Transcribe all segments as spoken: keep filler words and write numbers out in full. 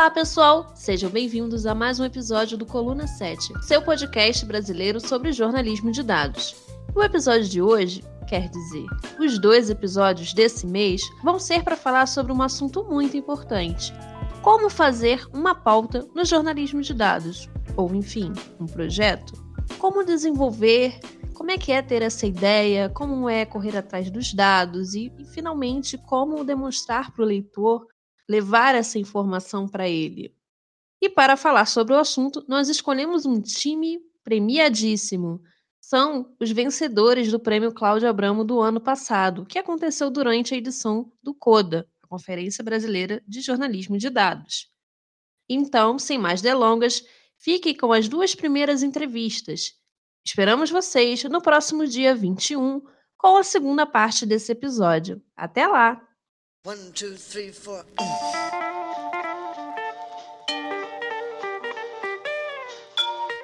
Olá, pessoal! Sejam bem-vindos a mais um episódio do Coluna sete, seu podcast brasileiro sobre jornalismo de dados. O episódio de hoje, quer dizer, os dois episódios desse mês, vão ser para falar sobre um assunto muito importante. Como fazer uma pauta no jornalismo de dados, ou enfim, um projeto. Como desenvolver, como é que é ter essa ideia, como é correr atrás dos dados e, e finalmente, como demonstrar para o leitor, levar essa informação para ele. E para falar sobre o assunto, nós escolhemos um time premiadíssimo. São os vencedores do Prêmio Cláudio Abramo do ano passado, que aconteceu durante a edição do CODA, a Conferência Brasileira de Jornalismo de Dados. Então, sem mais delongas, fiquem com as duas primeiras entrevistas. Esperamos vocês no próximo dia vinte e um, com a segunda parte desse episódio. Até lá! One, two, three, four.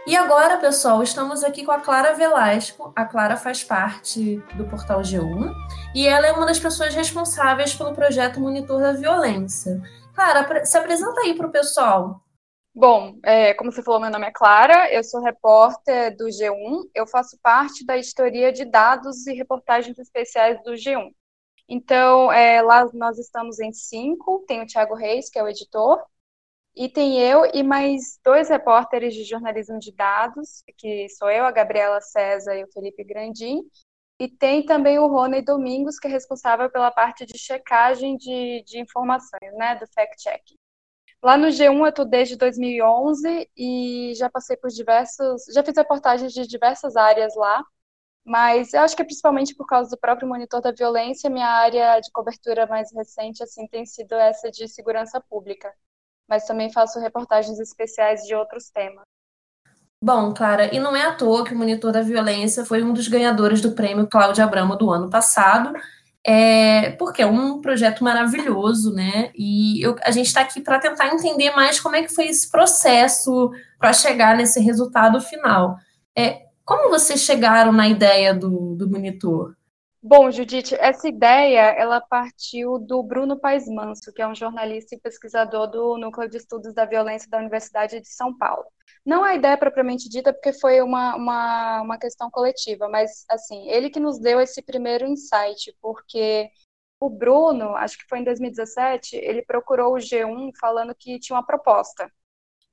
E agora, pessoal, estamos aqui com a Clara Velasco. A Clara faz parte do Portal G um e ela é uma das pessoas responsáveis pelo projeto Monitor da Violência. Clara, se apresenta aí para o pessoal. Bom, é, como você falou, meu nome é Clara, eu sou repórter do G um, eu faço parte da editoria de dados e reportagens especiais do G um. Então, é, lá nós estamos em cinco, tem o Thiago Reis, que é o editor, e tem eu e mais dois repórteres de jornalismo de dados, que sou eu, a Gabriela César e o Felipe Grandin. E tem também o Rony Domingos, que é responsável pela parte de checagem de, de informações, né, do fact-checking. Lá no G um eu estou desde dois mil e onze e já passei por diversos... Já fiz reportagens de diversas áreas lá, mas eu acho que é principalmente por causa do próprio Monitor da Violência, minha área de cobertura mais recente assim, tem sido essa de segurança pública. Mas também faço reportagens especiais de outros temas. Bom, Clara, e não é à toa que o Monitor da Violência foi um dos ganhadores do Prêmio Cláudio Abramo do ano passado, é, porque é um projeto maravilhoso, né? E eu, a gente está aqui para tentar entender mais como é que foi esse processo para chegar nesse resultado final. É, como vocês chegaram na ideia do, do Monitor? Bom, Judite, essa ideia, ela partiu do Bruno Paes Manso, que é um jornalista e pesquisador do Núcleo de Estudos da Violência da Universidade de São Paulo. Não a ideia propriamente dita, porque foi uma, uma, uma questão coletiva, mas, assim, ele que nos deu esse primeiro insight, porque o Bruno, acho que foi em dois mil e dezessete, ele procurou o G um falando que tinha uma proposta.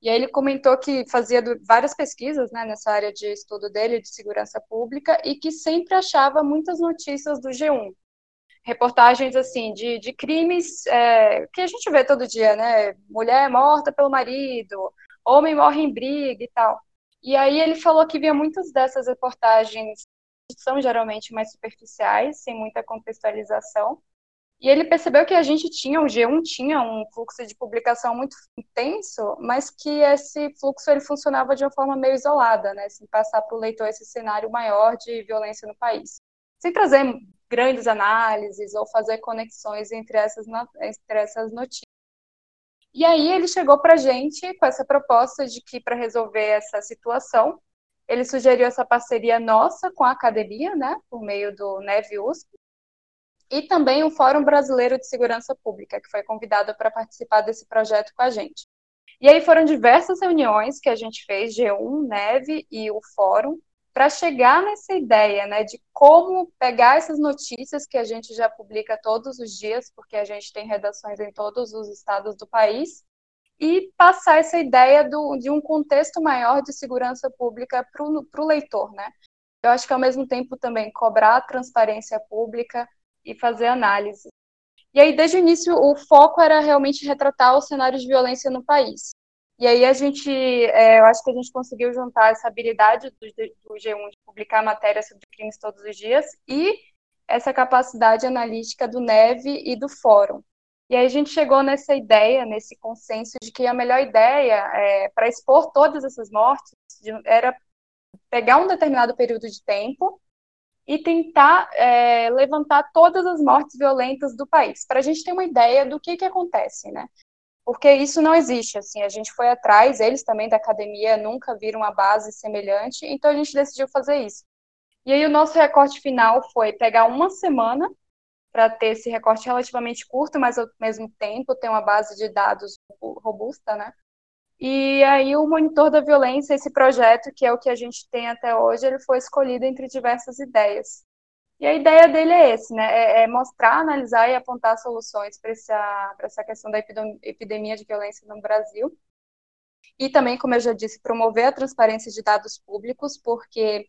E aí ele comentou que fazia várias pesquisas, né, nessa área de estudo dele, de segurança pública, e que sempre achava muitas notícias do G um. Reportagens, assim, de, de crimes é, que a gente vê todo dia, né? Mulher morta pelo marido, homem morre em briga e tal. E aí ele falou que via muitas dessas reportagens que são geralmente mais superficiais, sem muita contextualização. E ele percebeu que a gente tinha, o G um tinha um fluxo de publicação muito intenso, mas que esse fluxo ele funcionava de uma forma meio isolada, né, sem passar para o leitor esse cenário maior de violência no país. Sem trazer grandes análises ou fazer conexões entre essas, entre essas notícias. E aí ele chegou para a gente com essa proposta de que para resolver essa situação, ele sugeriu essa parceria nossa com a academia, né, por meio do N E V-U S P, e também o Fórum Brasileiro de Segurança Pública, que foi convidado para participar desse projeto com a gente. E aí foram diversas reuniões que a gente fez, G um, N E V e o Fórum, para chegar nessa ideia, né, de como pegar essas notícias que a gente já publica todos os dias, porque a gente tem redações em todos os estados do país, e passar essa ideia do, de um contexto maior de segurança pública para o leitor, né? Eu acho que, ao mesmo tempo, também cobrar a transparência pública, e fazer análise. E aí, desde o início, o foco era realmente retratar os cenários de violência no país. E aí, a gente, é, eu acho que a gente conseguiu juntar essa habilidade do, do G um de publicar matérias sobre crimes todos os dias e essa capacidade analítica do N E V e do Fórum. E aí, a gente chegou nessa ideia, nesse consenso de que a melhor ideia é, para expor todas essas mortes era pegar um determinado período de tempo e tentar é, levantar todas as mortes violentas do país, para a gente ter uma ideia do que, que acontece, né? Porque isso não existe, assim, a gente foi atrás, eles também da academia nunca viram uma base semelhante, então a gente decidiu fazer isso. E aí o nosso recorte final foi pegar uma semana para ter esse recorte relativamente curto, mas ao mesmo tempo ter uma base de dados robusta, né? E aí o Monitor da Violência, esse projeto, que é o que a gente tem até hoje, ele foi escolhido entre diversas ideias. E a ideia dele é esse, né? É mostrar, analisar e apontar soluções para essa, para essa questão da epidemia de violência no Brasil. E também, como eu já disse, promover a transparência de dados públicos, porque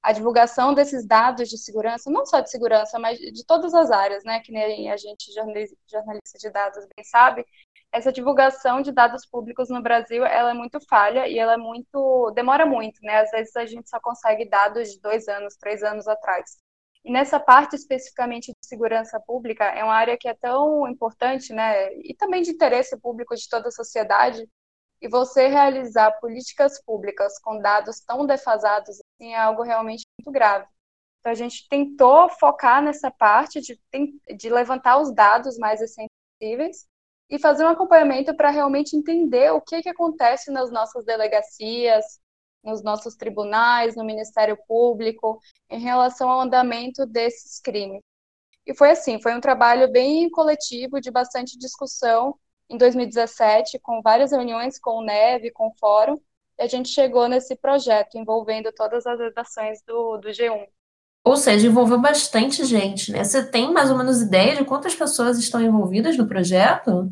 a divulgação desses dados de segurança, não só de segurança, mas de todas as áreas, né? Que nem a gente, jornalista de dados, bem sabe, essa divulgação de dados públicos no Brasil, ela é muito falha e ela é muito, demora muito, né? Às vezes a gente só consegue dados de dois anos, três anos atrás. E nessa parte especificamente de segurança pública, é uma área que é tão importante, né? E também de interesse público de toda a sociedade. E você realizar políticas públicas com dados tão defasados assim, é algo realmente muito grave. Então, a gente tentou focar nessa parte de, de levantar os dados mais recentes possíveis e fazer um acompanhamento para realmente entender o que, que acontece nas nossas delegacias, nos nossos tribunais, no Ministério Público, em relação ao andamento desses crimes. E foi assim, foi um trabalho bem coletivo, de bastante discussão, em dois mil e dezessete, com várias reuniões com o N E V, com o Fórum, e a gente chegou nesse projeto, envolvendo todas as redações do, do G um. Ou seja, envolveu bastante gente, né? Você tem mais ou menos ideia de quantas pessoas estão envolvidas no projeto?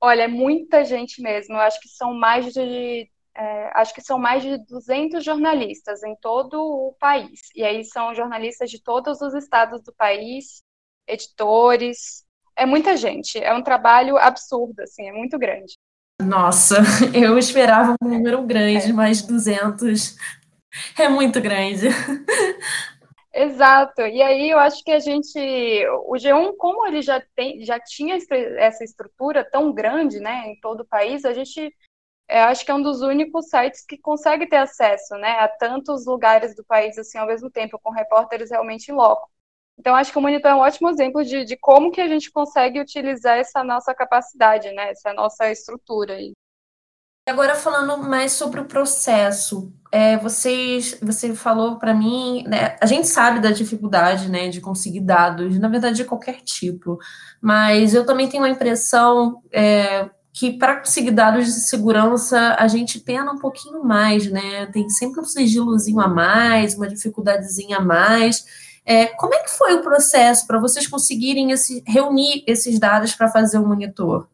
Olha, é muita gente mesmo. Eu acho que são mais de, é, acho que são mais de duzentos jornalistas em todo o país. E aí são jornalistas de todos os estados do país, editores... É muita gente, é um trabalho absurdo, assim, é muito grande. Nossa, eu esperava um número grande, é. mas duzentos é muito grande. Exato, e aí eu acho que a gente, o G um, como ele já, tem, já tinha essa estrutura tão grande, né, em todo o país, a gente, é, acho que é um dos únicos sites que consegue ter acesso, né, a tantos lugares do país, assim, ao mesmo tempo, com repórteres realmente em loco. Então, acho que o Monitor é um ótimo exemplo de, de como que a gente consegue utilizar essa nossa capacidade, né? Essa nossa estrutura aí. Agora, falando mais sobre o processo, é, vocês, você falou para mim, né, a gente sabe da dificuldade, né, de conseguir dados, na verdade, de qualquer tipo, mas eu também tenho a impressão é, que para conseguir dados de segurança, a gente pena um pouquinho mais, né? Tem sempre um sigilozinho a mais, uma dificuldadezinha a mais. É, como é que foi o processo para vocês conseguirem esse, reunir esses dados para fazer o monitor?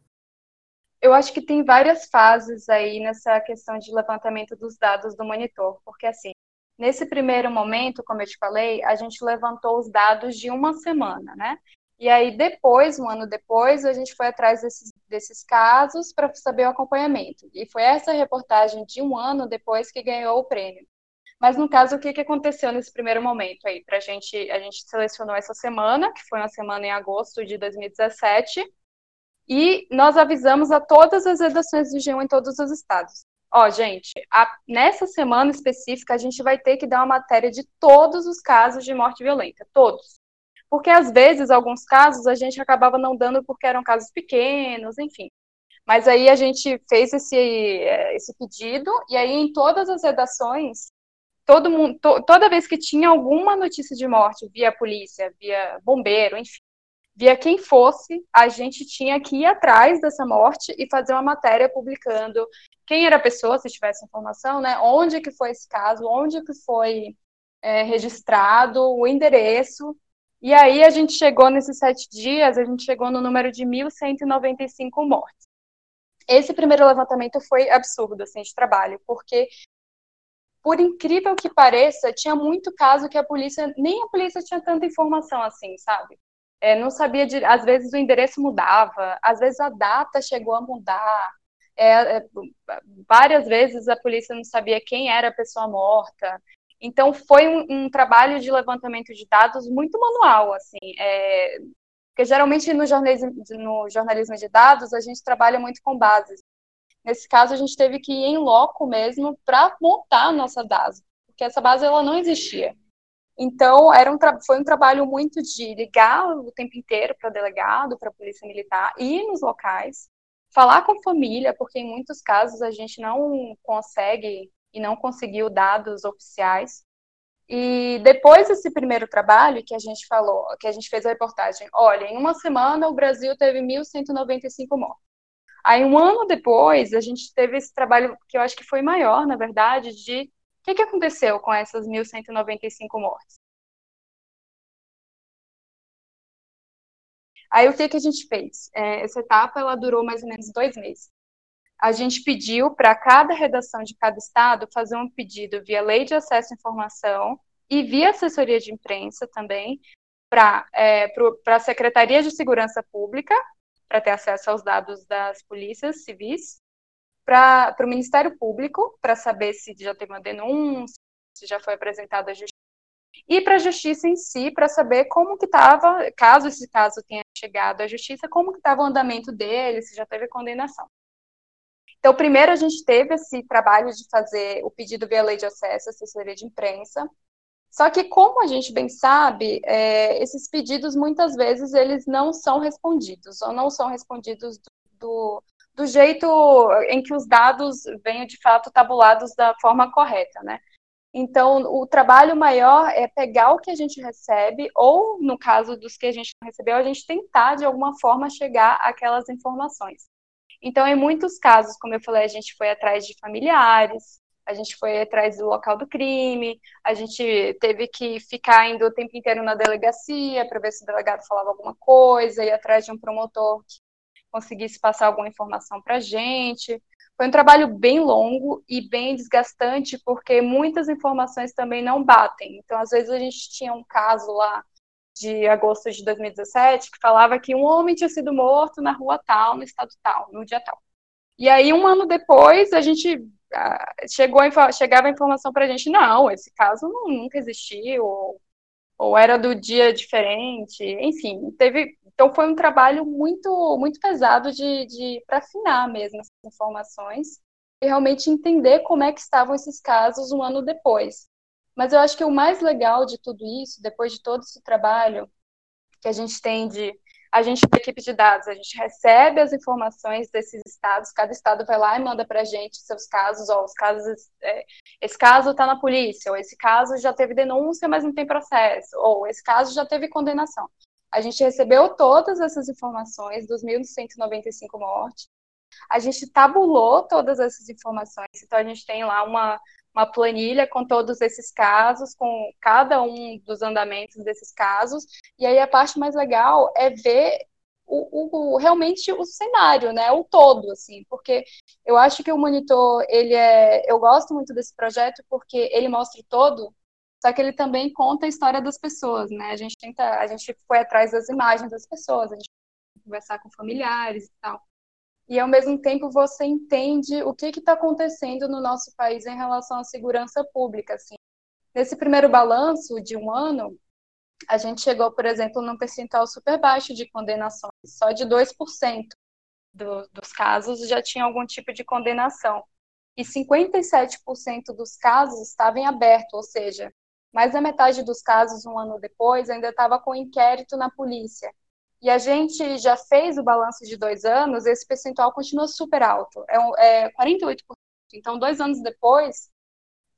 Eu acho que tem várias fases aí nessa questão de levantamento dos dados do monitor, porque assim, nesse primeiro momento, como eu te falei, a gente levantou os dados de uma semana, né? E aí depois, um ano depois, a gente foi atrás desses, desses casos para saber o acompanhamento. E foi essa reportagem de um ano depois que ganhou o prêmio. Mas, no caso, o que aconteceu nesse primeiro momento aí? Pra gente, a gente selecionou essa semana, que foi uma semana em agosto de dois mil e dezessete, e nós avisamos a todas as redações do G um em todos os estados. Ó, gente, a, nessa semana específica, a gente vai ter que dar uma matéria de todos os casos de morte violenta, todos. Porque, às vezes, alguns casos a gente acabava não dando porque eram casos pequenos, enfim. Mas aí a gente fez esse, esse pedido, e aí em todas as redações, Todo mundo, to, toda vez que tinha alguma notícia de morte, via polícia, via bombeiro, enfim, via quem fosse, a gente tinha que ir atrás dessa morte e fazer uma matéria publicando quem era a pessoa, se tivesse informação, né? Onde que foi esse caso, onde que foi é, registrado, o endereço. E aí a gente chegou nesses sete dias, a gente chegou no número de mil cento e noventa e cinco mortes. Esse primeiro levantamento foi absurdo, assim, de trabalho, porque... Por incrível que pareça, tinha muito caso que a polícia, nem a polícia tinha tanta informação assim, sabe? É, não sabia, de, às vezes o endereço mudava, às vezes a data chegou a mudar, é, é, várias vezes a polícia não sabia quem era a pessoa morta. Então foi um, um trabalho de levantamento de dados muito manual, assim. É, porque geralmente no jornalismo, no jornalismo de dados a gente trabalha muito com bases. Nesse caso, a gente teve que ir em loco mesmo para montar a nossa base, porque essa base ela não existia. Então, era um tra- foi um trabalho muito de ligar o tempo inteiro para delegado, para a polícia militar, ir nos locais, falar com família, porque em muitos casos a gente não consegue e não conseguiu dados oficiais. E depois desse primeiro trabalho que a gente falou, que a gente fez a reportagem, olha, em uma semana o Brasil teve mil cento e noventa e cinco mortes. Aí, um ano depois, a gente teve esse trabalho que eu acho que foi maior, na verdade, de o que, que aconteceu com essas mil cento e noventa e cinco mortes. Aí, o que, que a gente fez? É, essa etapa ela durou mais ou menos dois meses. A gente pediu para cada redação de cada estado fazer um pedido via lei de acesso à informação e via assessoria de imprensa também para é, a Secretaria de Segurança Pública, para ter acesso aos dados das polícias civis, para o Ministério Público, para saber se já teve uma denúncia, se já foi apresentada a justiça, e para a justiça em si, para saber como que estava, caso esse caso tenha chegado à justiça, como que estava o andamento dele, se já teve condenação. Então, primeiro a gente teve esse trabalho de fazer o pedido via lei de acesso à assessoria de imprensa. Só que, como a gente bem sabe, é, esses pedidos, muitas vezes, eles não são respondidos, ou não são respondidos do, do, do jeito em que os dados venham, de fato, tabulados da forma correta, né? Então, o trabalho maior é pegar o que a gente recebe, ou, no caso dos que a gente não recebeu, a gente tentar, de alguma forma, chegar àquelas informações. Então, em muitos casos, como eu falei, a gente foi atrás de familiares, a gente foi atrás do local do crime, a gente teve que ficar indo o tempo inteiro na delegacia para ver se o delegado falava alguma coisa, ir atrás de um promotor que conseguisse passar alguma informação para a gente. Foi um trabalho bem longo e bem desgastante, porque muitas informações também não batem. Então, às vezes, a gente tinha um caso lá de agosto de dois mil e dezessete que falava que um homem tinha sido morto na rua tal, no estado tal, no dia tal. E aí, um ano depois, a gente... Chegou, chegava a informação para a gente, não, esse caso nunca existiu, ou, ou era do dia diferente, enfim, teve, então foi um trabalho muito, muito pesado de, de, para afinar mesmo essas informações e realmente entender como é que estavam esses casos um ano depois. Mas eu acho que o mais legal de tudo isso, depois de todo esse trabalho que a gente tem de a gente da equipe de dados, a gente recebe as informações desses estados, cada estado vai lá e manda para a gente seus casos, ó, os casos, é, esse caso está na polícia, ou esse caso já teve denúncia, mas não tem processo, ou esse caso já teve condenação. A gente recebeu todas essas informações dos mil cento e noventa e cinco mortes, a gente tabulou todas essas informações, então a gente tem lá uma, uma planilha com todos esses casos, com cada um dos andamentos desses casos, e aí a parte mais legal é ver o, o, realmente o cenário, né, o todo, assim, porque eu acho que o monitor, ele é, eu gosto muito desse projeto porque ele mostra o todo, só que ele também conta a história das pessoas, né, a gente tenta, a gente foi atrás das imagens das pessoas, a gente conversar com familiares e tal. E, ao mesmo tempo, você entende o que está acontecendo no nosso país em relação à segurança pública. Assim. Nesse primeiro balanço de um ano, a gente chegou, por exemplo, num percentual super baixo de condenações. Só de dois por cento do, dos casos já tinha algum tipo de condenação. E cinquenta e sete por cento dos casos estavam em aberto, ou seja, mais da metade dos casos, um ano depois, ainda estava com inquérito na polícia. E a gente já fez o balanço de dois anos, esse percentual continua super alto, é quarenta e oito por cento. Então, dois anos depois,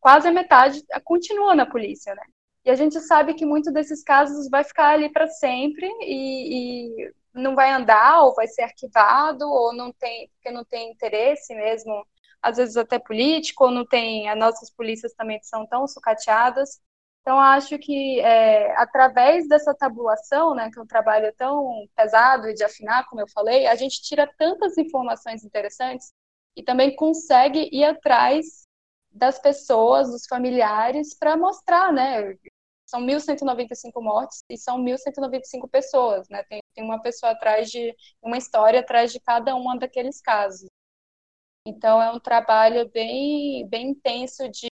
quase a metade continua na polícia, né? E a gente sabe que muito desses casos vai ficar ali para sempre e, e não vai andar, ou vai ser arquivado, ou não tem, porque não tem interesse mesmo, às vezes até político, ou não tem, as nossas polícias também são tão sucateadas. Então, acho que é, através dessa tabulação, né, que é um trabalho tão pesado e de afinar, como eu falei, a gente tira tantas informações interessantes e também consegue ir atrás das pessoas, dos familiares, para mostrar, né? São mil cento e noventa e cinco mortes e são mil cento e noventa e cinco pessoas, né? Tem, tem uma pessoa atrás de, uma história atrás de cada um daqueles casos. Então, é um trabalho bem, bem intenso de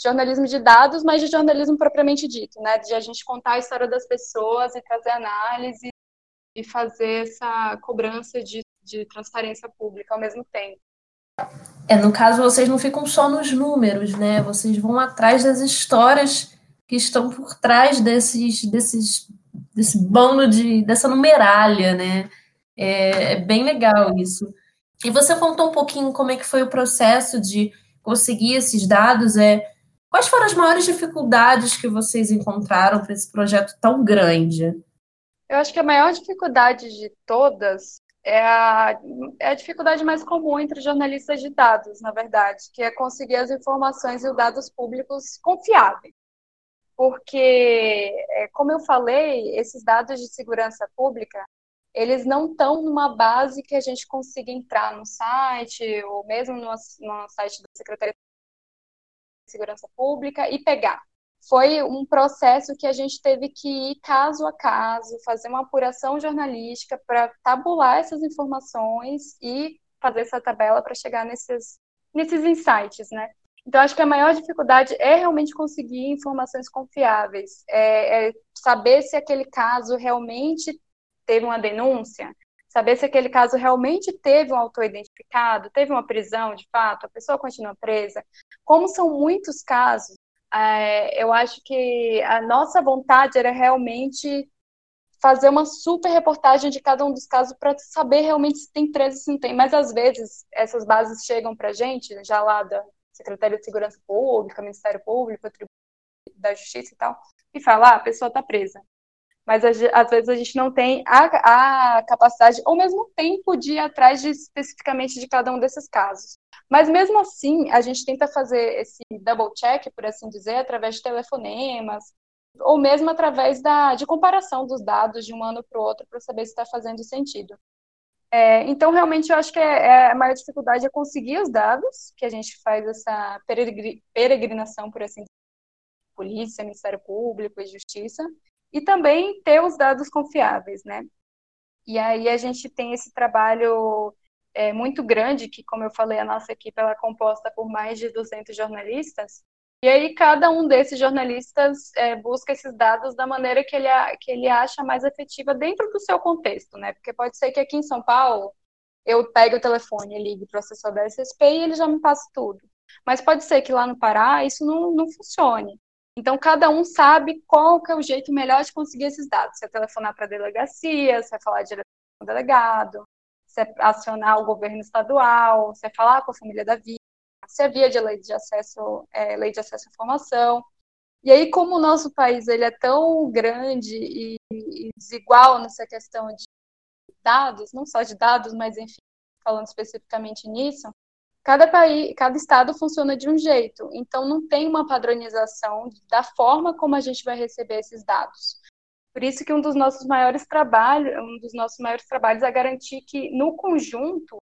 jornalismo de dados, mas de jornalismo propriamente dito, né? De a gente contar a história das pessoas e trazer análise e fazer essa cobrança de, de transparência pública ao mesmo tempo. É, no caso, vocês não ficam só nos números, né? Vocês vão atrás das histórias que estão por trás desses, desses, desse bando, de, dessa numeralha, né? É, é bem legal isso. E você contou um pouquinho como é que foi o processo de conseguir esses dados, é... Quais foram as maiores dificuldades que vocês encontraram para esse projeto tão grande? Eu acho que a maior dificuldade de todas é a, é a dificuldade mais comum entre jornalistas de dados, na verdade, que é conseguir as informações e os dados públicos confiáveis. Porque, como eu falei, esses dados de segurança pública, eles não estão numa base que a gente consiga entrar no site ou mesmo no, no site da Secretaria de Segurança Pública e pegar. Foi um processo que a gente teve que ir caso a caso, fazer uma apuração jornalística para tabular essas informações e fazer essa tabela para chegar nesses, nesses insights, né? Então, acho que a maior dificuldade é realmente conseguir informações confiáveis, é, é saber se aquele caso realmente teve uma denúncia, saber se aquele caso realmente teve um autor identificado, teve uma prisão, de fato, a pessoa continua presa. Como são muitos casos, é, eu acho que a nossa vontade era realmente fazer uma super reportagem de cada um dos casos para saber realmente se tem preso, se não tem. Mas, às vezes, essas bases chegam para a gente, já lá da Secretaria de Segurança Pública, Ministério Público, Tribunal da Justiça e tal, e fala, ah, a pessoa está presa. Mas às vezes a gente não tem a, a capacidade, ou mesmo tempo de ir atrás de, especificamente de cada um desses casos. Mas mesmo assim, a gente tenta fazer esse double check, por assim dizer, através de telefonemas, ou mesmo através da, de comparação dos dados de um ano para o outro, para saber se está fazendo sentido. É, então, realmente, eu acho que é, é, a maior dificuldade é conseguir os dados, que a gente faz essa peregri, peregrinação, por assim dizer, polícia, Ministério Público e Justiça, e também ter os dados confiáveis, né? E aí a gente tem esse trabalho é, muito grande, que, como eu falei, a nossa equipe ela é composta por mais de duzentos jornalistas, e aí cada um desses jornalistas é, busca esses dados da maneira que ele, que ele acha mais efetiva dentro do seu contexto, né? Porque pode ser que aqui em São Paulo eu pegue o telefone e ligue para o assessor da S S P e ele já me passe tudo. Mas pode ser que lá no Pará isso não, não funcione. Então, cada um sabe qual que é o jeito melhor de conseguir esses dados. Se é telefonar para a delegacia, se é falar direto com o delegado, se é acionar o governo estadual, se é falar com a família da vítima, se é via de lei de acesso, é, lei de acesso à informação. E aí, como o nosso país ele é tão grande e, e desigual nessa questão de dados, não só de dados, mas, enfim, falando especificamente nisso, Cada, país, cada estado funciona de um jeito, então não tem uma padronização da forma como a gente vai receber esses dados. Por isso que um dos nossos maiores trabalhos, um dos nossos maiores trabalhos é garantir que, no conjunto,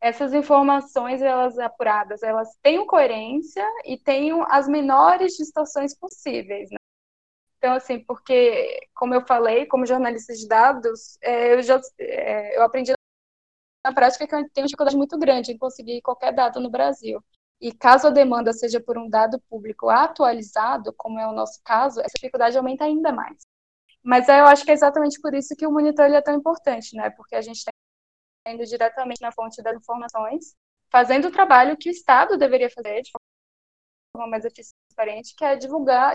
essas informações elas apuradas, elas tenham coerência e tenham as menores distorções possíveis, né? Então, assim, porque, como eu falei, como jornalista de dados, é, eu, já, é, eu aprendi na prática que eu tenho dificuldade muito grande em conseguir qualquer dado no Brasil. E caso a demanda seja por um dado público atualizado, como é o nosso caso, essa dificuldade aumenta ainda mais. Mas eu acho que é exatamente por isso que o monitor ele é tão importante, né? Porque a gente está indo diretamente na fonte das informações, fazendo o trabalho que o Estado deveria fazer de forma mais eficiente e transparente, que é divulgar,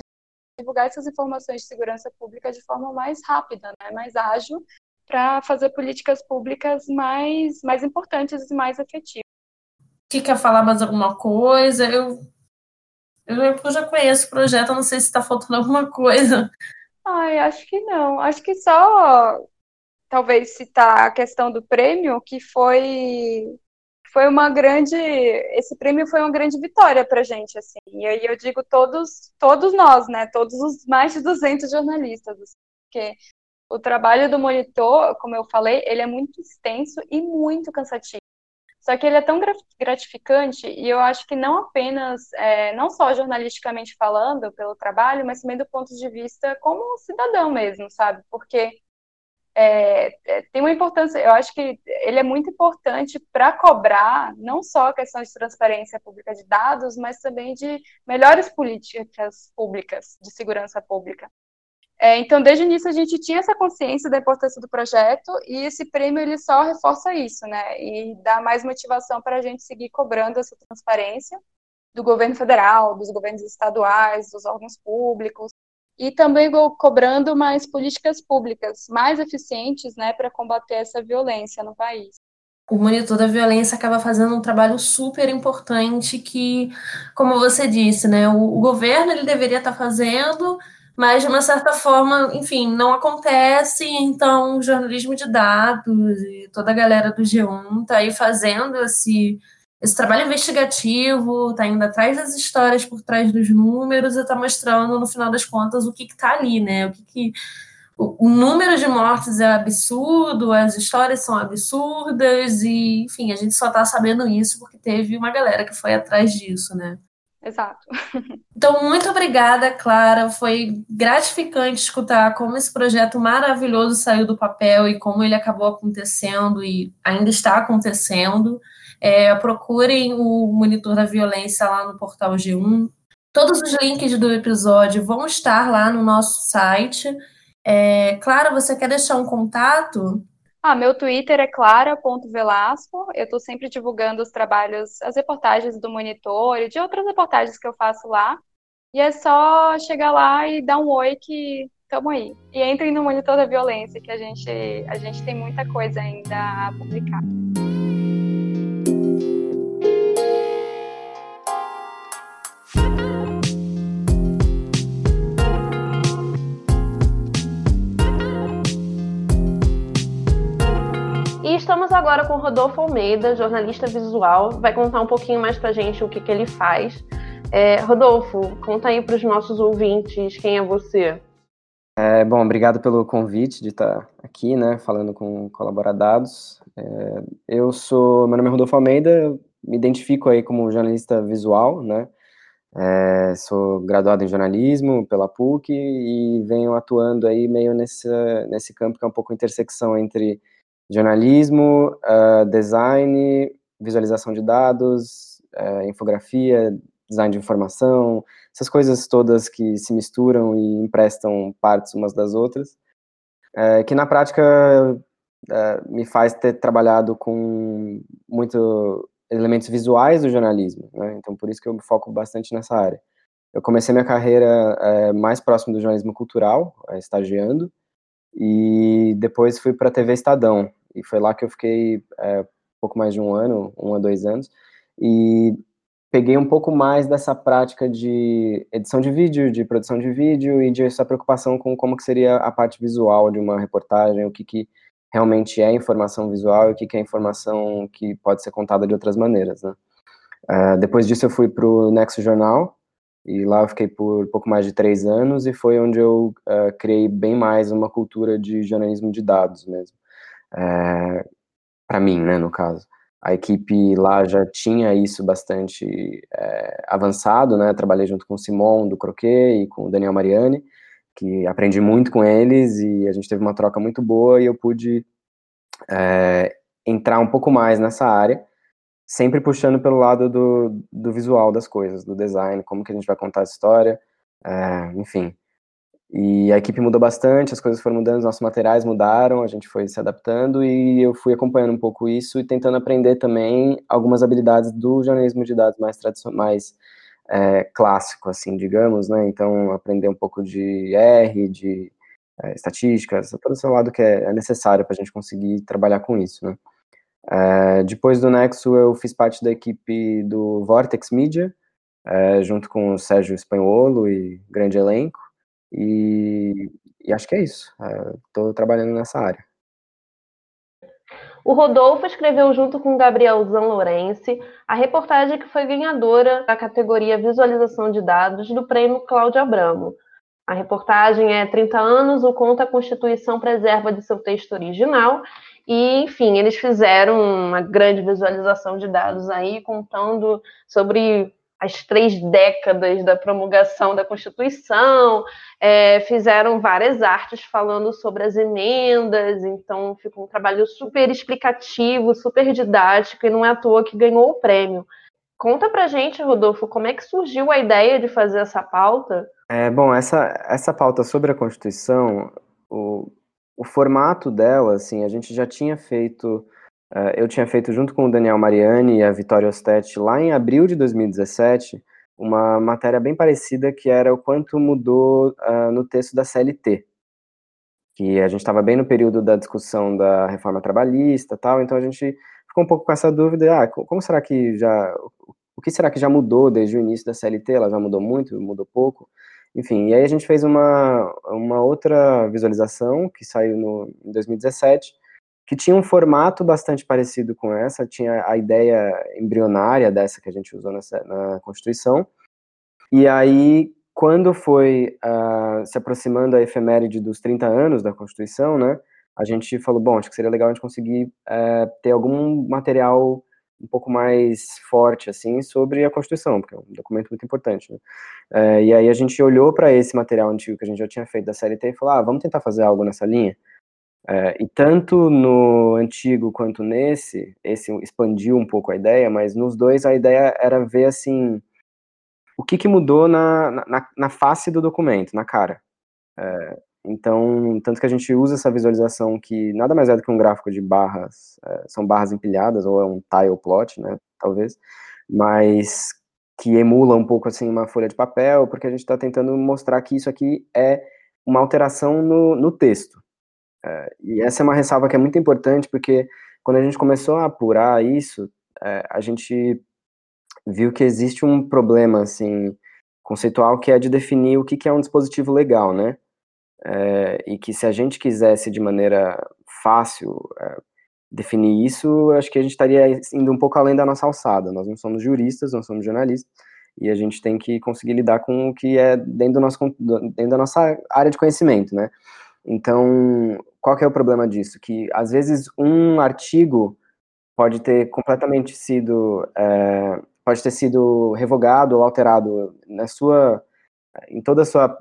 divulgar essas informações de segurança pública de forma mais rápida, né? Mais ágil, para fazer políticas públicas mais, mais importantes e mais efetivas. Quer falar mais alguma coisa? Eu, eu já conheço o projeto, não sei se está faltando alguma coisa. Ai, acho que não. Acho que só, talvez, citar a questão do prêmio, que foi, foi uma grande... Esse prêmio foi uma grande vitória para a gente, assim. E aí eu digo todos, todos nós, né? Todos os mais de duzentos jornalistas, assim, porque o trabalho do monitor, como eu falei, ele é muito extenso e muito cansativo. Só que ele é tão gratificante e eu acho que não apenas, é, não só jornalisticamente falando pelo trabalho, mas também do ponto de vista como cidadão mesmo, sabe? Porque é, tem uma importância, eu acho que ele é muito importante para cobrar não só a questão de transparência pública de dados, mas também de melhores políticas públicas, de segurança pública. É, então, desde o início, a gente tinha essa consciência da importância do projeto e esse prêmio ele só reforça isso, né? E dá mais motivação para a gente seguir cobrando essa transparência do governo federal, dos governos estaduais, dos órgãos públicos e também cobrando mais políticas públicas mais eficientes, né, para combater essa violência no país. O monitor da violência acaba fazendo um trabalho super importante que, como você disse, né, o, o governo ele deveria estar fazendo, mas de uma certa forma, enfim, não acontece, então o jornalismo de dados e toda a galera do G um está aí fazendo esse, esse trabalho investigativo, está indo atrás das histórias, por trás dos números, e está mostrando, no final das contas, o que está ali, né? O que que... O número de mortes é absurdo, as histórias são absurdas e, enfim, a gente só está sabendo isso porque teve uma galera que foi atrás disso, né? Exato. Então, muito obrigada, Clara. Foi gratificante escutar como esse projeto maravilhoso saiu do papel e como ele acabou acontecendo e ainda está acontecendo. É, procurem o Monitor da Violência lá no Portal G um. Todos os links do episódio vão estar lá no nosso site. É, Clara, você quer deixar um contato? Ah, meu Twitter é clara ponto velasco. Eu estou sempre divulgando os trabalhos, as reportagens do Monitor e de outras reportagens que eu faço lá. E é só chegar lá e dar um oi que tamo aí. E entrem no Monitor da Violência, que a gente, a gente tem muita coisa ainda a publicar. Estamos agora com o Rodolfo Almeida, jornalista visual, vai contar um pouquinho mais pra gente o que, que ele faz. É, Rodolfo, conta aí pros nossos ouvintes quem é você. É, bom, obrigado pelo convite de estar aqui, né, falando com colaboradados. É, eu sou, meu nome é Rodolfo Almeida, me identifico aí como jornalista visual, né, é, sou graduado em jornalismo pela P U C e venho atuando aí meio nesse, nesse campo que é um pouco intersecção entre jornalismo, uh, design, visualização de dados, uh, infografia, design de informação, essas coisas todas que se misturam e emprestam partes umas das outras, uh, que na prática uh, me faz ter trabalhado com muito elementos visuais do jornalismo, né? Então por isso que eu me foco bastante nessa área. Eu comecei minha carreira uh, mais próximo do jornalismo cultural, uh, estagiando, e depois fui para a T V Estadão, e foi lá que eu fiquei é, pouco mais de um ano, um a dois anos, e peguei um pouco mais dessa prática de edição de vídeo, de produção de vídeo, e de essa preocupação com como que seria a parte visual de uma reportagem, o que, que realmente é informação visual, e o que, que é informação que pode ser contada de outras maneiras, né? Uh, depois disso eu fui para o Nexo Jornal, e lá eu fiquei por pouco mais de três anos, e foi onde eu uh, criei bem mais uma cultura de jornalismo de dados mesmo. É, para mim, né, no caso. A equipe lá já tinha isso bastante é, avançado, né, trabalhei junto com o Simon Ducroquet e com o Daniel Mariani, que aprendi muito com eles, e a gente teve uma troca muito boa, e eu pude é, entrar um pouco mais nessa área, sempre puxando pelo lado do, do visual das coisas, do design, como que a gente vai contar a história, é, enfim. E a equipe mudou bastante, as coisas foram mudando, os nossos materiais mudaram, a gente foi se adaptando, e eu fui acompanhando um pouco isso e tentando aprender também algumas habilidades do jornalismo de dados mais tradicional, mais é, clássico, assim, digamos, né? Então, aprender um pouco de R, de é, estatísticas, todo esse lado que é necessário para a gente conseguir trabalhar com isso, né? Uh, depois do Nexo eu fiz parte da equipe do Vortex Media, uh, junto com o Sérgio Espanholo e grande elenco, e, e acho que é isso, estou uh, trabalhando nessa área. O Rodolfo escreveu junto com o Gabriel Zanlorenci a reportagem que foi ganhadora da categoria Visualização de Dados do Prêmio Cláudio Abramo. A reportagem é trinta anos, o Conta a Constituição preserva de seu texto original. E, enfim, eles fizeram uma grande visualização de dados aí, contando sobre as três décadas da promulgação da Constituição, é, fizeram várias artes falando sobre as emendas, então ficou um trabalho super explicativo, super didático, e não é à toa que ganhou o prêmio. Conta pra gente, Rodolfo, como é que surgiu a ideia de fazer essa pauta? É, bom, essa, essa pauta sobre a Constituição, o... O formato dela, assim, a gente já tinha feito, uh, eu tinha feito junto com o Daniel Mariani e a Vitória Ostetti lá em abril de dois mil e dezessete, uma matéria bem parecida que era o quanto mudou uh, no texto da C L T, que a gente estava bem no período da discussão da reforma trabalhista e tal, então a gente ficou um pouco com essa dúvida, ah, como será que já, o que será que já mudou desde o início da C L T? Ela já mudou muito, mudou pouco? Enfim, e aí a gente fez uma, uma outra visualização, que saiu no, em dois mil e dezessete, que tinha um formato bastante parecido com essa, tinha a ideia embrionária dessa que a gente usou nessa, na Constituição, e aí, quando foi uh, se aproximando a efeméride dos trinta anos da Constituição, né, a gente falou, bom, acho que seria legal a gente conseguir uh, ter algum material um pouco mais forte, assim, sobre a Constituição, porque é um documento muito importante, né? É, e aí a gente olhou para esse material antigo que a gente já tinha feito da C L T e falou, ah, vamos tentar fazer algo nessa linha. É, e tanto no antigo quanto nesse, esse expandiu um pouco a ideia, mas nos dois a ideia era ver, assim, o que que mudou na, na, na face do documento, na cara. É, então, tanto que a gente usa essa visualização que nada mais é do que um gráfico de barras, são barras empilhadas, ou é um tile plot, né, talvez, mas que emula um pouco, assim, uma folha de papel, porque a gente está tentando mostrar que isso aqui é uma alteração no, no texto. É, e essa é uma ressalva que é muito importante, porque quando a gente começou a apurar isso, é, a gente viu que existe um problema, assim, conceitual, que é de definir o que que é um dispositivo legal, né? É, e que se a gente quisesse de maneira fácil é, definir isso, acho que a gente estaria indo um pouco além da nossa alçada. Nós não somos juristas, nós somos jornalistas, e a gente tem que conseguir lidar com o que é dentro, do nosso, dentro da nossa área de conhecimento, né? Então, qual que é o problema disso? Que, às vezes, um artigo pode ter completamente sido, é, pode ter sido revogado ou alterado na sua, em toda a sua...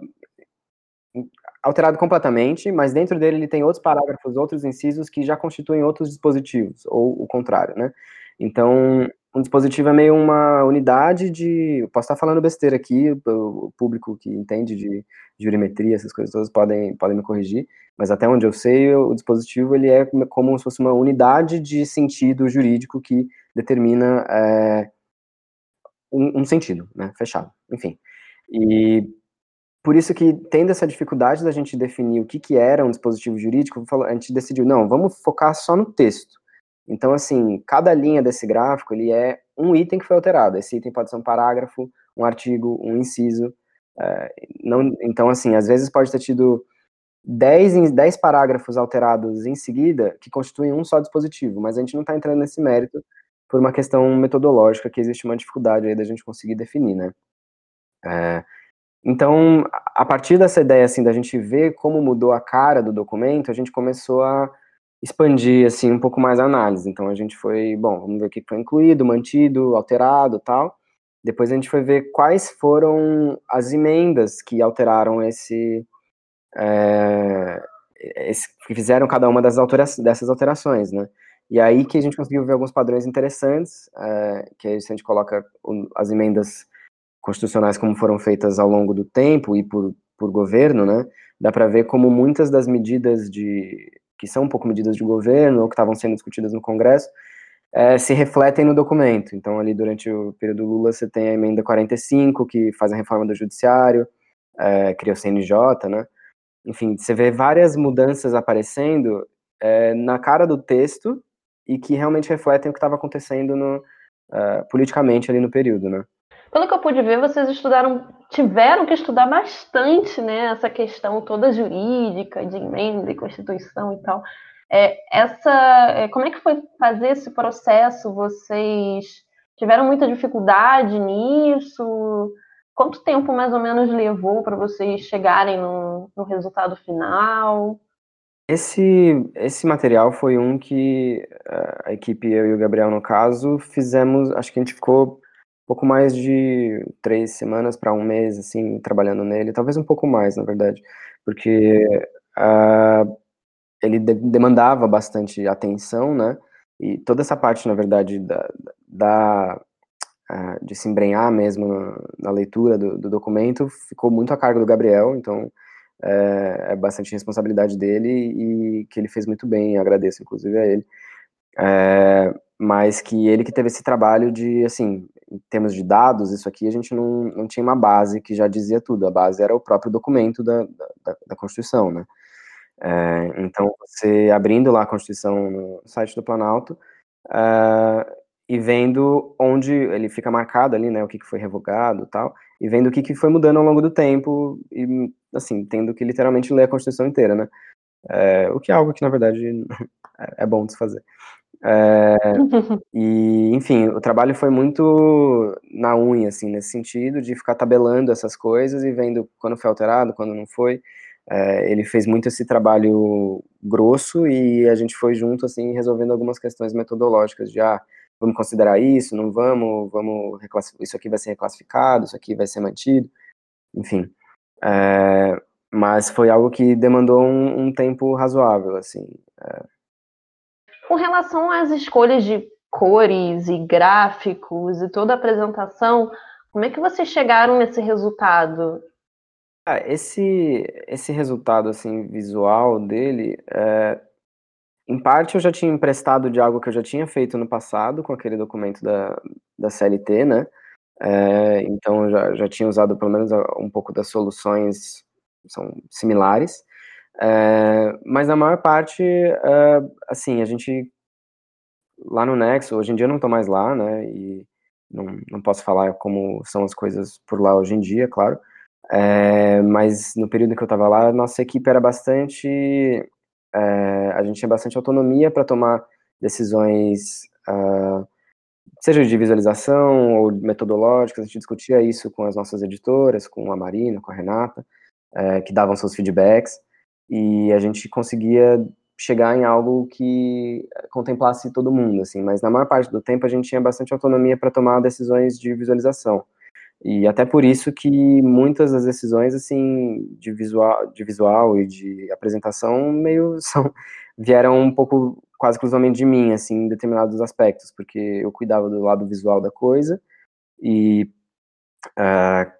alterado completamente, mas dentro dele ele tem outros parágrafos, outros incisos que já constituem outros dispositivos, ou o contrário, né? Então, um dispositivo é meio uma unidade de... Posso estar falando besteira aqui, o público que entende de jurimetria, essas coisas todas, podem, podem me corrigir, mas até onde eu sei, o dispositivo ele é como se fosse uma unidade de sentido jurídico que determina é, um, um sentido, né? Fechado, enfim. E... por isso que, tendo essa dificuldade da gente definir o que que era um dispositivo jurídico, a gente decidiu, não, vamos focar só no texto. Então, assim, cada linha desse gráfico, ele é um item que foi alterado. Esse item pode ser um parágrafo, um artigo, um inciso. É, não, então, assim, às vezes pode ter tido dez parágrafos alterados em seguida, que constituem um só dispositivo, mas a gente não está entrando nesse mérito por uma questão metodológica, que existe uma dificuldade aí da gente conseguir definir, né? É... Então, a partir dessa ideia, assim, da gente ver como mudou a cara do documento, a gente começou a expandir, assim, um pouco mais a análise. Então, a gente foi, bom, vamos ver o que foi incluído, mantido, alterado, tal. Depois a gente foi ver quais foram as emendas que alteraram esse... É, esse que fizeram cada uma das altera- dessas alterações, né? E aí que a gente conseguiu ver alguns padrões interessantes, é, que a gente coloca as emendas... constitucionais como foram feitas ao longo do tempo e por, por governo, né, dá para ver como muitas das medidas de que são um pouco medidas de governo ou que estavam sendo discutidas no Congresso é, se refletem no documento. Então, ali durante o período Lula, você tem a emenda quarenta e cinco, que faz a reforma do judiciário, é, cria o C N J, né, enfim, você vê várias mudanças aparecendo é, na cara do texto e que realmente refletem o que estava acontecendo no, é, politicamente ali no período, né. Pelo que eu pude ver, vocês estudaram, tiveram que estudar bastante, né, essa questão toda jurídica, de emenda e Constituição e tal. É, essa, como é que foi fazer esse processo? Vocês tiveram muita dificuldade nisso? Quanto tempo, mais ou menos, levou para vocês chegarem no, no resultado final? Esse, esse material foi um que a equipe, eu e o Gabriel, no caso, fizemos, acho que a gente ficou... pouco mais de três semanas para um mês, assim, trabalhando nele, talvez um pouco mais, na verdade, porque uh, ele de- demandava bastante atenção, né, e toda essa parte, na verdade, da, da, uh, de se embrenhar mesmo na, na leitura do, do documento, ficou muito a cargo do Gabriel, então é, é bastante responsabilidade dele e que ele fez muito bem, agradeço, inclusive, a ele. É, mas que ele que teve esse trabalho de, assim, em termos de dados, isso aqui a gente não, não tinha uma base que já dizia tudo, a base era o próprio documento da, da, da Constituição, né, é, então você abrindo lá a Constituição no site do Planalto uh, e vendo onde ele fica marcado ali, né, o que foi revogado e tal, e vendo o que, que foi mudando ao longo do tempo, e, assim, tendo que literalmente ler a Constituição inteira, né? É, o que é algo que, na verdade, é bom de se fazer. É, e, enfim, o trabalho foi muito na unha, assim, nesse sentido, de ficar tabelando essas coisas e vendo quando foi alterado, quando não foi. É, ele fez muito esse trabalho grosso e a gente foi junto, assim, resolvendo algumas questões metodológicas de, ah, vamos considerar isso, não vamos, vamos isso aqui vai ser reclassificado, isso aqui vai ser mantido, enfim. É, mas foi algo que demandou um, um tempo razoável, assim. É. Com relação às escolhas de cores e gráficos e toda a apresentação, como é que vocês chegaram nesse resultado? Ah, esse, esse resultado, assim, visual dele, é, em parte eu já tinha emprestado de algo que eu já tinha feito no passado, com aquele documento da, da C L T, né, é, então eu já, já tinha usado pelo menos um pouco das soluções, são similares, é, mas na maior parte, é, assim, a gente, lá no Nexo, hoje em dia eu não tô mais lá, né, e não, não posso falar como são as coisas por lá hoje em dia, claro. É, mas no período que eu estava lá, a nossa equipe era bastante, é, a gente tinha bastante autonomia para tomar decisões, uh, seja de visualização ou metodológicas. A gente discutia isso com as nossas editoras, com a Marina, com a Renata, é, que davam seus feedbacks, e a gente conseguia chegar em algo que contemplasse todo mundo, assim, mas na maior parte do tempo a gente tinha bastante autonomia para tomar decisões de visualização. E até por isso que muitas das decisões, assim, de visual, de visual e de apresentação meio são, vieram um pouco quase exclusivamente de mim, assim, em determinados aspectos, porque eu cuidava do lado visual da coisa e uh,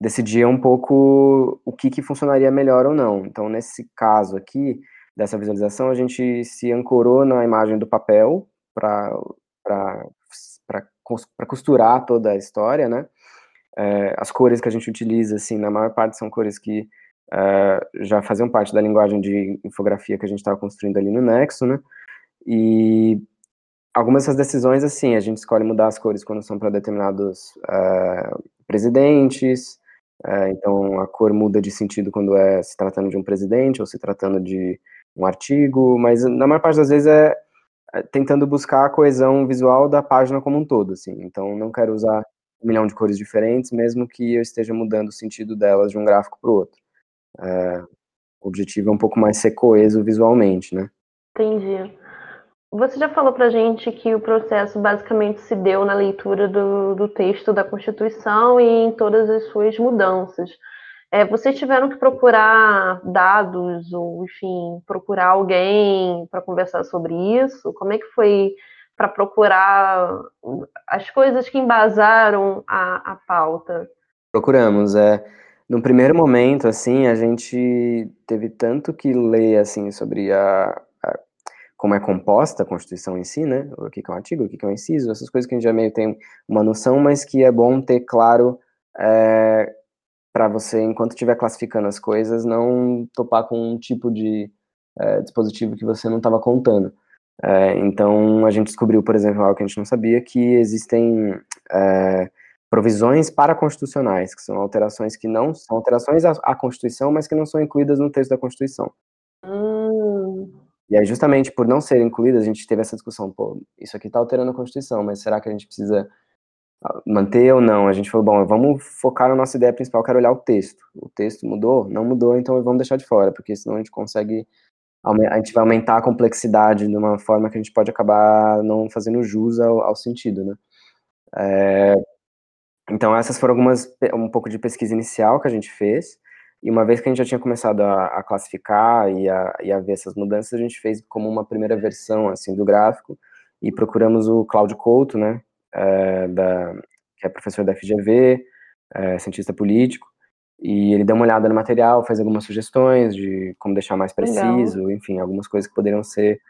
decidia um pouco o que, que funcionaria melhor ou não. Então, nesse caso aqui, dessa visualização, a gente se ancorou na imagem do papel para costurar toda a história, né? É, as cores que a gente utiliza, assim, na maior parte são cores que uh, já faziam parte da linguagem de infografia que a gente estava construindo ali no Nexo, né? E algumas dessas decisões, assim, a gente escolhe mudar as cores quando são para determinados uh, presidentes, uh, então a cor muda de sentido quando é se tratando de um presidente ou se tratando de um artigo, mas na maior parte das vezes é tentando buscar a coesão visual da página como um todo, assim, então não quero usar um milhão de cores diferentes, mesmo que eu esteja mudando o sentido delas de um gráfico para o outro. É, o objetivo é um pouco mais ser coeso visualmente, né? Entendi. Você já falou pra gente que o processo basicamente se deu na leitura do, do texto da Constituição e em todas as suas mudanças. É, vocês tiveram que procurar dados ou, enfim, procurar alguém para conversar sobre isso? Como é que foi para procurar as coisas que embasaram a, a pauta? Procuramos, é. No primeiro momento, assim, a gente teve tanto que ler, assim, sobre a, a, como é composta a Constituição em si, né? O que é um artigo, o que é um inciso, essas coisas que a gente já meio tem uma noção, mas que é bom ter claro, é, para você, enquanto estiver classificando as coisas, não topar com um tipo de é, dispositivo que você não estava contando. É, então a gente descobriu, por exemplo, algo que a gente não sabia, que existem é, provisões paraconstitucionais, que são alterações que não são alterações à, à Constituição, mas que não são incluídas no texto da Constituição. Hum. E aí, justamente por não serem incluídas, a gente teve essa discussão, pô, isso aqui está alterando a Constituição, mas será que a gente precisa manter ou não? A gente falou, bom, vamos focar na nossa ideia principal, que era olhar o texto. O texto mudou? Não mudou, então vamos deixar de fora, porque senão a gente consegue... a gente vai aumentar a complexidade de uma forma que a gente pode acabar não fazendo jus ao, ao sentido, né? É, então, essas foram algumas, um pouco de pesquisa inicial que a gente fez, e uma vez que a gente já tinha começado a, a classificar e a, e a ver essas mudanças, a gente fez como uma primeira versão, assim, do gráfico, e procuramos o Cláudio Couto, né, é, da, que é professor da F G V, é, cientista político, e ele deu uma olhada no material, fez algumas sugestões de como deixar mais preciso. Legal. Enfim, algumas coisas que poderiam ser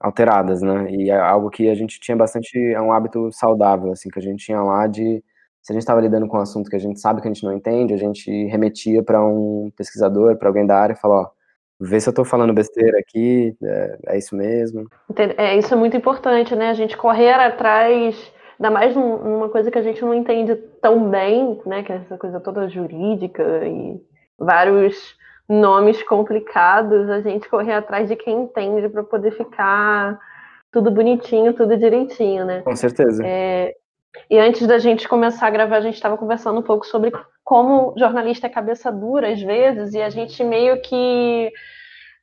alteradas, né, e é algo que a gente tinha bastante, é um hábito saudável, assim, que a gente tinha lá de, se a gente estava lidando com um assunto que a gente sabe que a gente não entende, a gente remetia para um pesquisador, para alguém da área e falava, ó, vê se eu estou falando besteira aqui, é, é isso mesmo. É, isso é muito importante, né, a gente correr atrás ainda mais numa coisa que a gente não entende tão bem, né, que é essa coisa toda jurídica e vários nomes complicados, a gente correr atrás de quem entende para poder ficar tudo bonitinho, tudo direitinho, né? Com certeza. É, e antes da gente começar a gravar, a gente estava conversando um pouco sobre como jornalista é cabeça dura às vezes, e a gente meio que...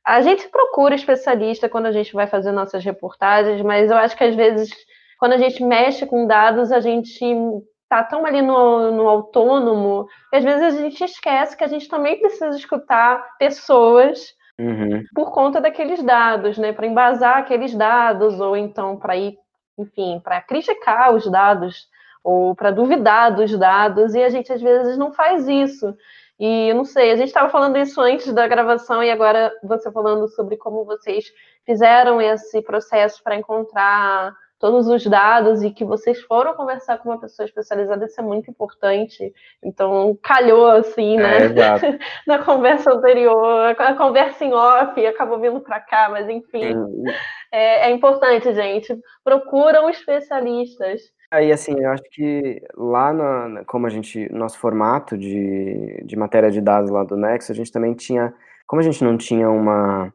A gente procura especialista quando a gente vai fazer nossas reportagens, mas eu acho que às vezes, quando a gente mexe com dados, a gente tá tão ali no, no autônomo, que às vezes a gente esquece que a gente também precisa escutar pessoas uhum. por conta daqueles dados, né? Para embasar aqueles dados, ou então para ir, enfim, para criticar os dados, ou para duvidar dos dados, e a gente às vezes não faz isso. E, eu não sei, a gente estava falando isso antes da gravação e agora você falando sobre como vocês fizeram esse processo para encontrar todos os dados e que vocês foram conversar com uma pessoa especializada, isso é muito importante. Então, calhou assim, né? É, exato. Na conversa anterior, a conversa em off acabou vindo para cá, mas enfim. Hum. É, é importante, gente. Procuram especialistas. Aí, assim, eu acho que lá, na, como a gente, nosso formato de, de matéria de dados lá do Nexo, a gente também tinha, como a gente não tinha uma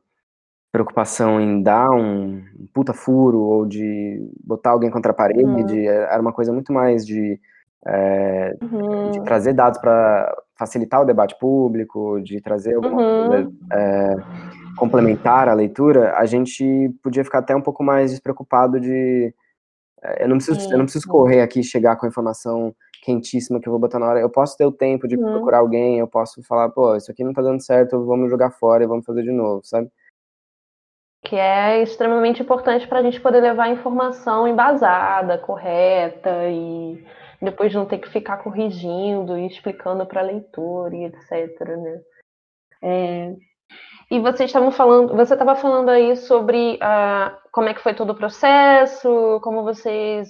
preocupação em dar um, um puta furo ou de botar alguém contra a parede, uhum. era uma coisa muito mais de, é, uhum. de trazer dados para facilitar o debate público, de trazer alguma uhum. coisa é, complementar à leitura, a gente podia ficar até um pouco mais despreocupado de... Eu não, preciso, eu não preciso correr aqui e chegar com a informação quentíssima que eu vou botar na hora. Eu posso ter o tempo de uhum. procurar alguém, eu posso falar, pô, isso aqui não tá dando certo, vamos jogar fora e vamos fazer de novo, sabe? Que é extremamente importante pra gente poder levar a informação embasada, correta, e depois não ter que ficar corrigindo e explicando pra leitor e etcétera, né? É... E vocês estavam falando, você estava falando aí sobre ah, como é que foi todo o processo, como vocês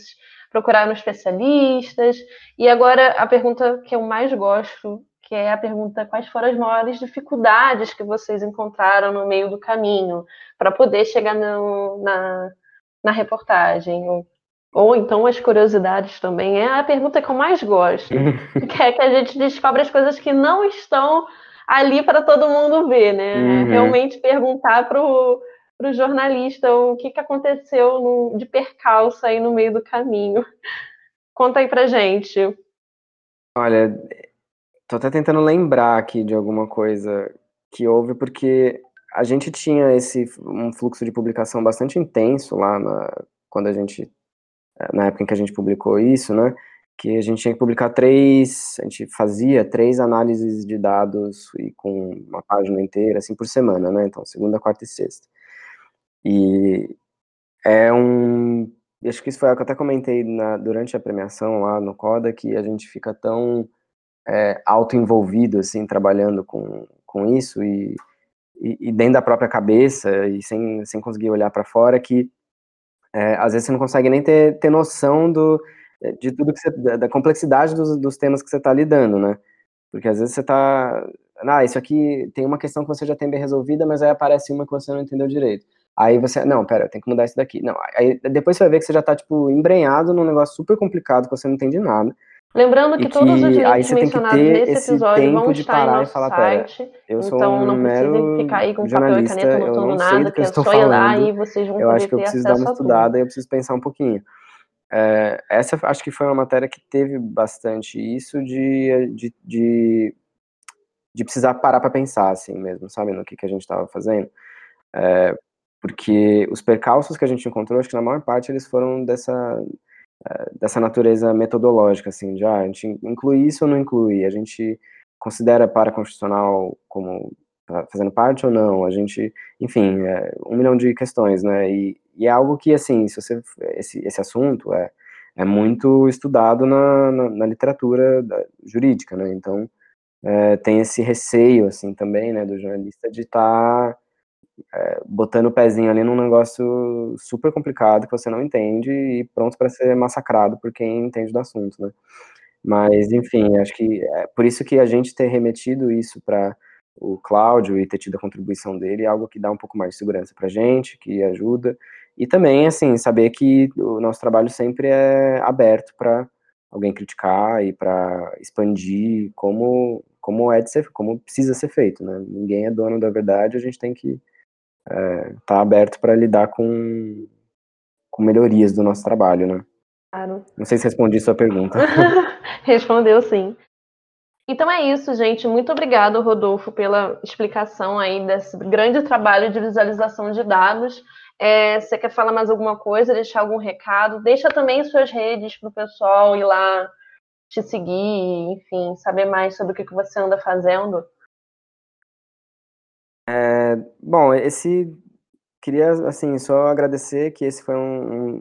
procuraram especialistas. E agora a pergunta que eu mais gosto, que é a pergunta quais foram as maiores dificuldades que vocês encontraram no meio do caminho para poder chegar no, na, na reportagem. Ou, ou então as curiosidades também. É a pergunta que eu mais gosto, que é que a gente descobre as coisas que não estão... ali para todo mundo ver, né? Uhum. Realmente perguntar para o jornalista o que, que aconteceu no, de percalço aí no meio do caminho. Conta aí pra gente. Olha, tô até tentando lembrar aqui de alguma coisa que houve, porque a gente tinha esse, um fluxo de publicação bastante intenso lá na, quando a gente, na época em que a gente publicou isso, né? Que a gente tinha que publicar três, a gente fazia três análises de dados e com uma página inteira, assim, por semana, né? Então, segunda, quarta e sexta. E é um... Acho que isso foi o que eu até comentei na, durante a premiação lá no CODA, que a gente fica tão é, auto-envolvido, assim, trabalhando com, com isso e, e, e dentro da própria cabeça e sem, sem conseguir olhar para fora que, é, às vezes, você não consegue nem ter, ter noção do... de tudo que você, da complexidade dos, dos temas que você está lidando, né? Porque às vezes você está, ah, isso aqui tem uma questão que você já tem bem resolvida, mas aí aparece uma que você não entendeu direito. Aí você, não, pera, eu tenho que mudar isso daqui. Não, aí depois você vai ver que você já está, tipo, embrenhado num negócio super complicado que você não entende nada. Lembrando que, que todos os direitos mencionados nesse episódio vão estar no nosso site, então não precisa ficar aí com papel e caneta notando nada, que é só ir lá e vocês vão poder ter acesso a tudo. Eu acho que eu preciso dar uma estudada e eu preciso pensar um pouquinho. É, essa acho que foi uma matéria que teve bastante isso de, de, de, de precisar parar para pensar assim mesmo, sabe, no que, que a gente estava fazendo, é, porque os percalços que a gente encontrou, acho que na maior parte eles foram dessa, é, dessa natureza metodológica, assim, de ah, a gente inclui isso ou não inclui, a gente considera paraconstitucional como fazendo parte ou não, a gente, enfim, é, um milhão de questões, né, e E é algo que, assim, se você, esse, esse assunto é, é muito estudado na, na, na literatura da, jurídica, né? Então, é, tem esse receio, assim, também, né, do jornalista de estar é, botando o pezinho ali num negócio super complicado que você não entende e pronto para ser massacrado por quem entende do assunto, né? Mas, enfim, acho que é por isso que a gente ter remetido isso para o Cláudio e ter tido a contribuição dele é algo que dá um pouco mais de segurança para a gente, que ajuda. E também, assim, saber que o nosso trabalho sempre é aberto para alguém criticar e para expandir como, como é de ser, como precisa ser feito, né? Ninguém é dono da verdade, a gente tem que estar é, tá aberto para lidar com, com melhorias do nosso trabalho, né? Claro. Não sei se respondi sua pergunta. Respondeu, sim. Então é isso, gente. Muito obrigado, Rodolfo, pela explicação aí desse grande trabalho de visualização de dados. É, você quer falar mais alguma coisa, deixar algum recado? Deixa também suas redes para o pessoal ir lá te seguir, enfim, saber mais sobre o que você anda fazendo. É, bom, esse... Queria, assim, só agradecer que esse foi um,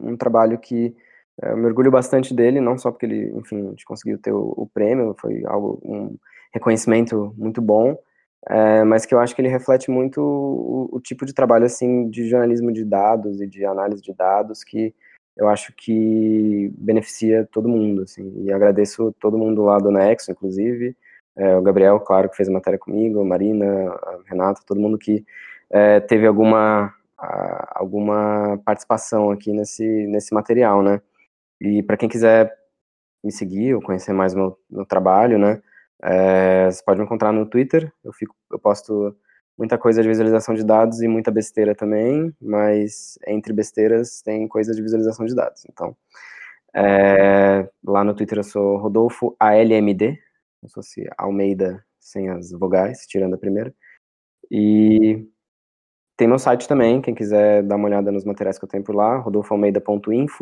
um, um trabalho que... Eu me orgulho bastante dele, não só porque ele, enfim, a gente conseguiu ter o, o prêmio, foi algo, um reconhecimento muito bom, é, mas que eu acho que ele reflete muito o, o tipo de trabalho, assim, de jornalismo de dados e de análise de dados que eu acho que beneficia todo mundo, assim, e agradeço todo mundo lá do Nexo, inclusive, é, o Gabriel, claro, que fez a matéria comigo, a Marina, a Renata, todo mundo que é, teve alguma, a, alguma participação aqui nesse, nesse material, né? E para quem quiser me seguir ou conhecer mais o meu, meu trabalho, né, é, você pode me encontrar no Twitter, eu, fico, eu posto muita coisa de visualização de dados e muita besteira também, mas entre besteiras tem coisa de visualização de dados. Então, é, lá no Twitter eu sou Rodolfo A L M D, como se fosse Almeida sem as vogais, tirando a primeira. E tem meu site também, quem quiser dar uma olhada nos materiais que eu tenho por lá, rodolfo almeida ponto info.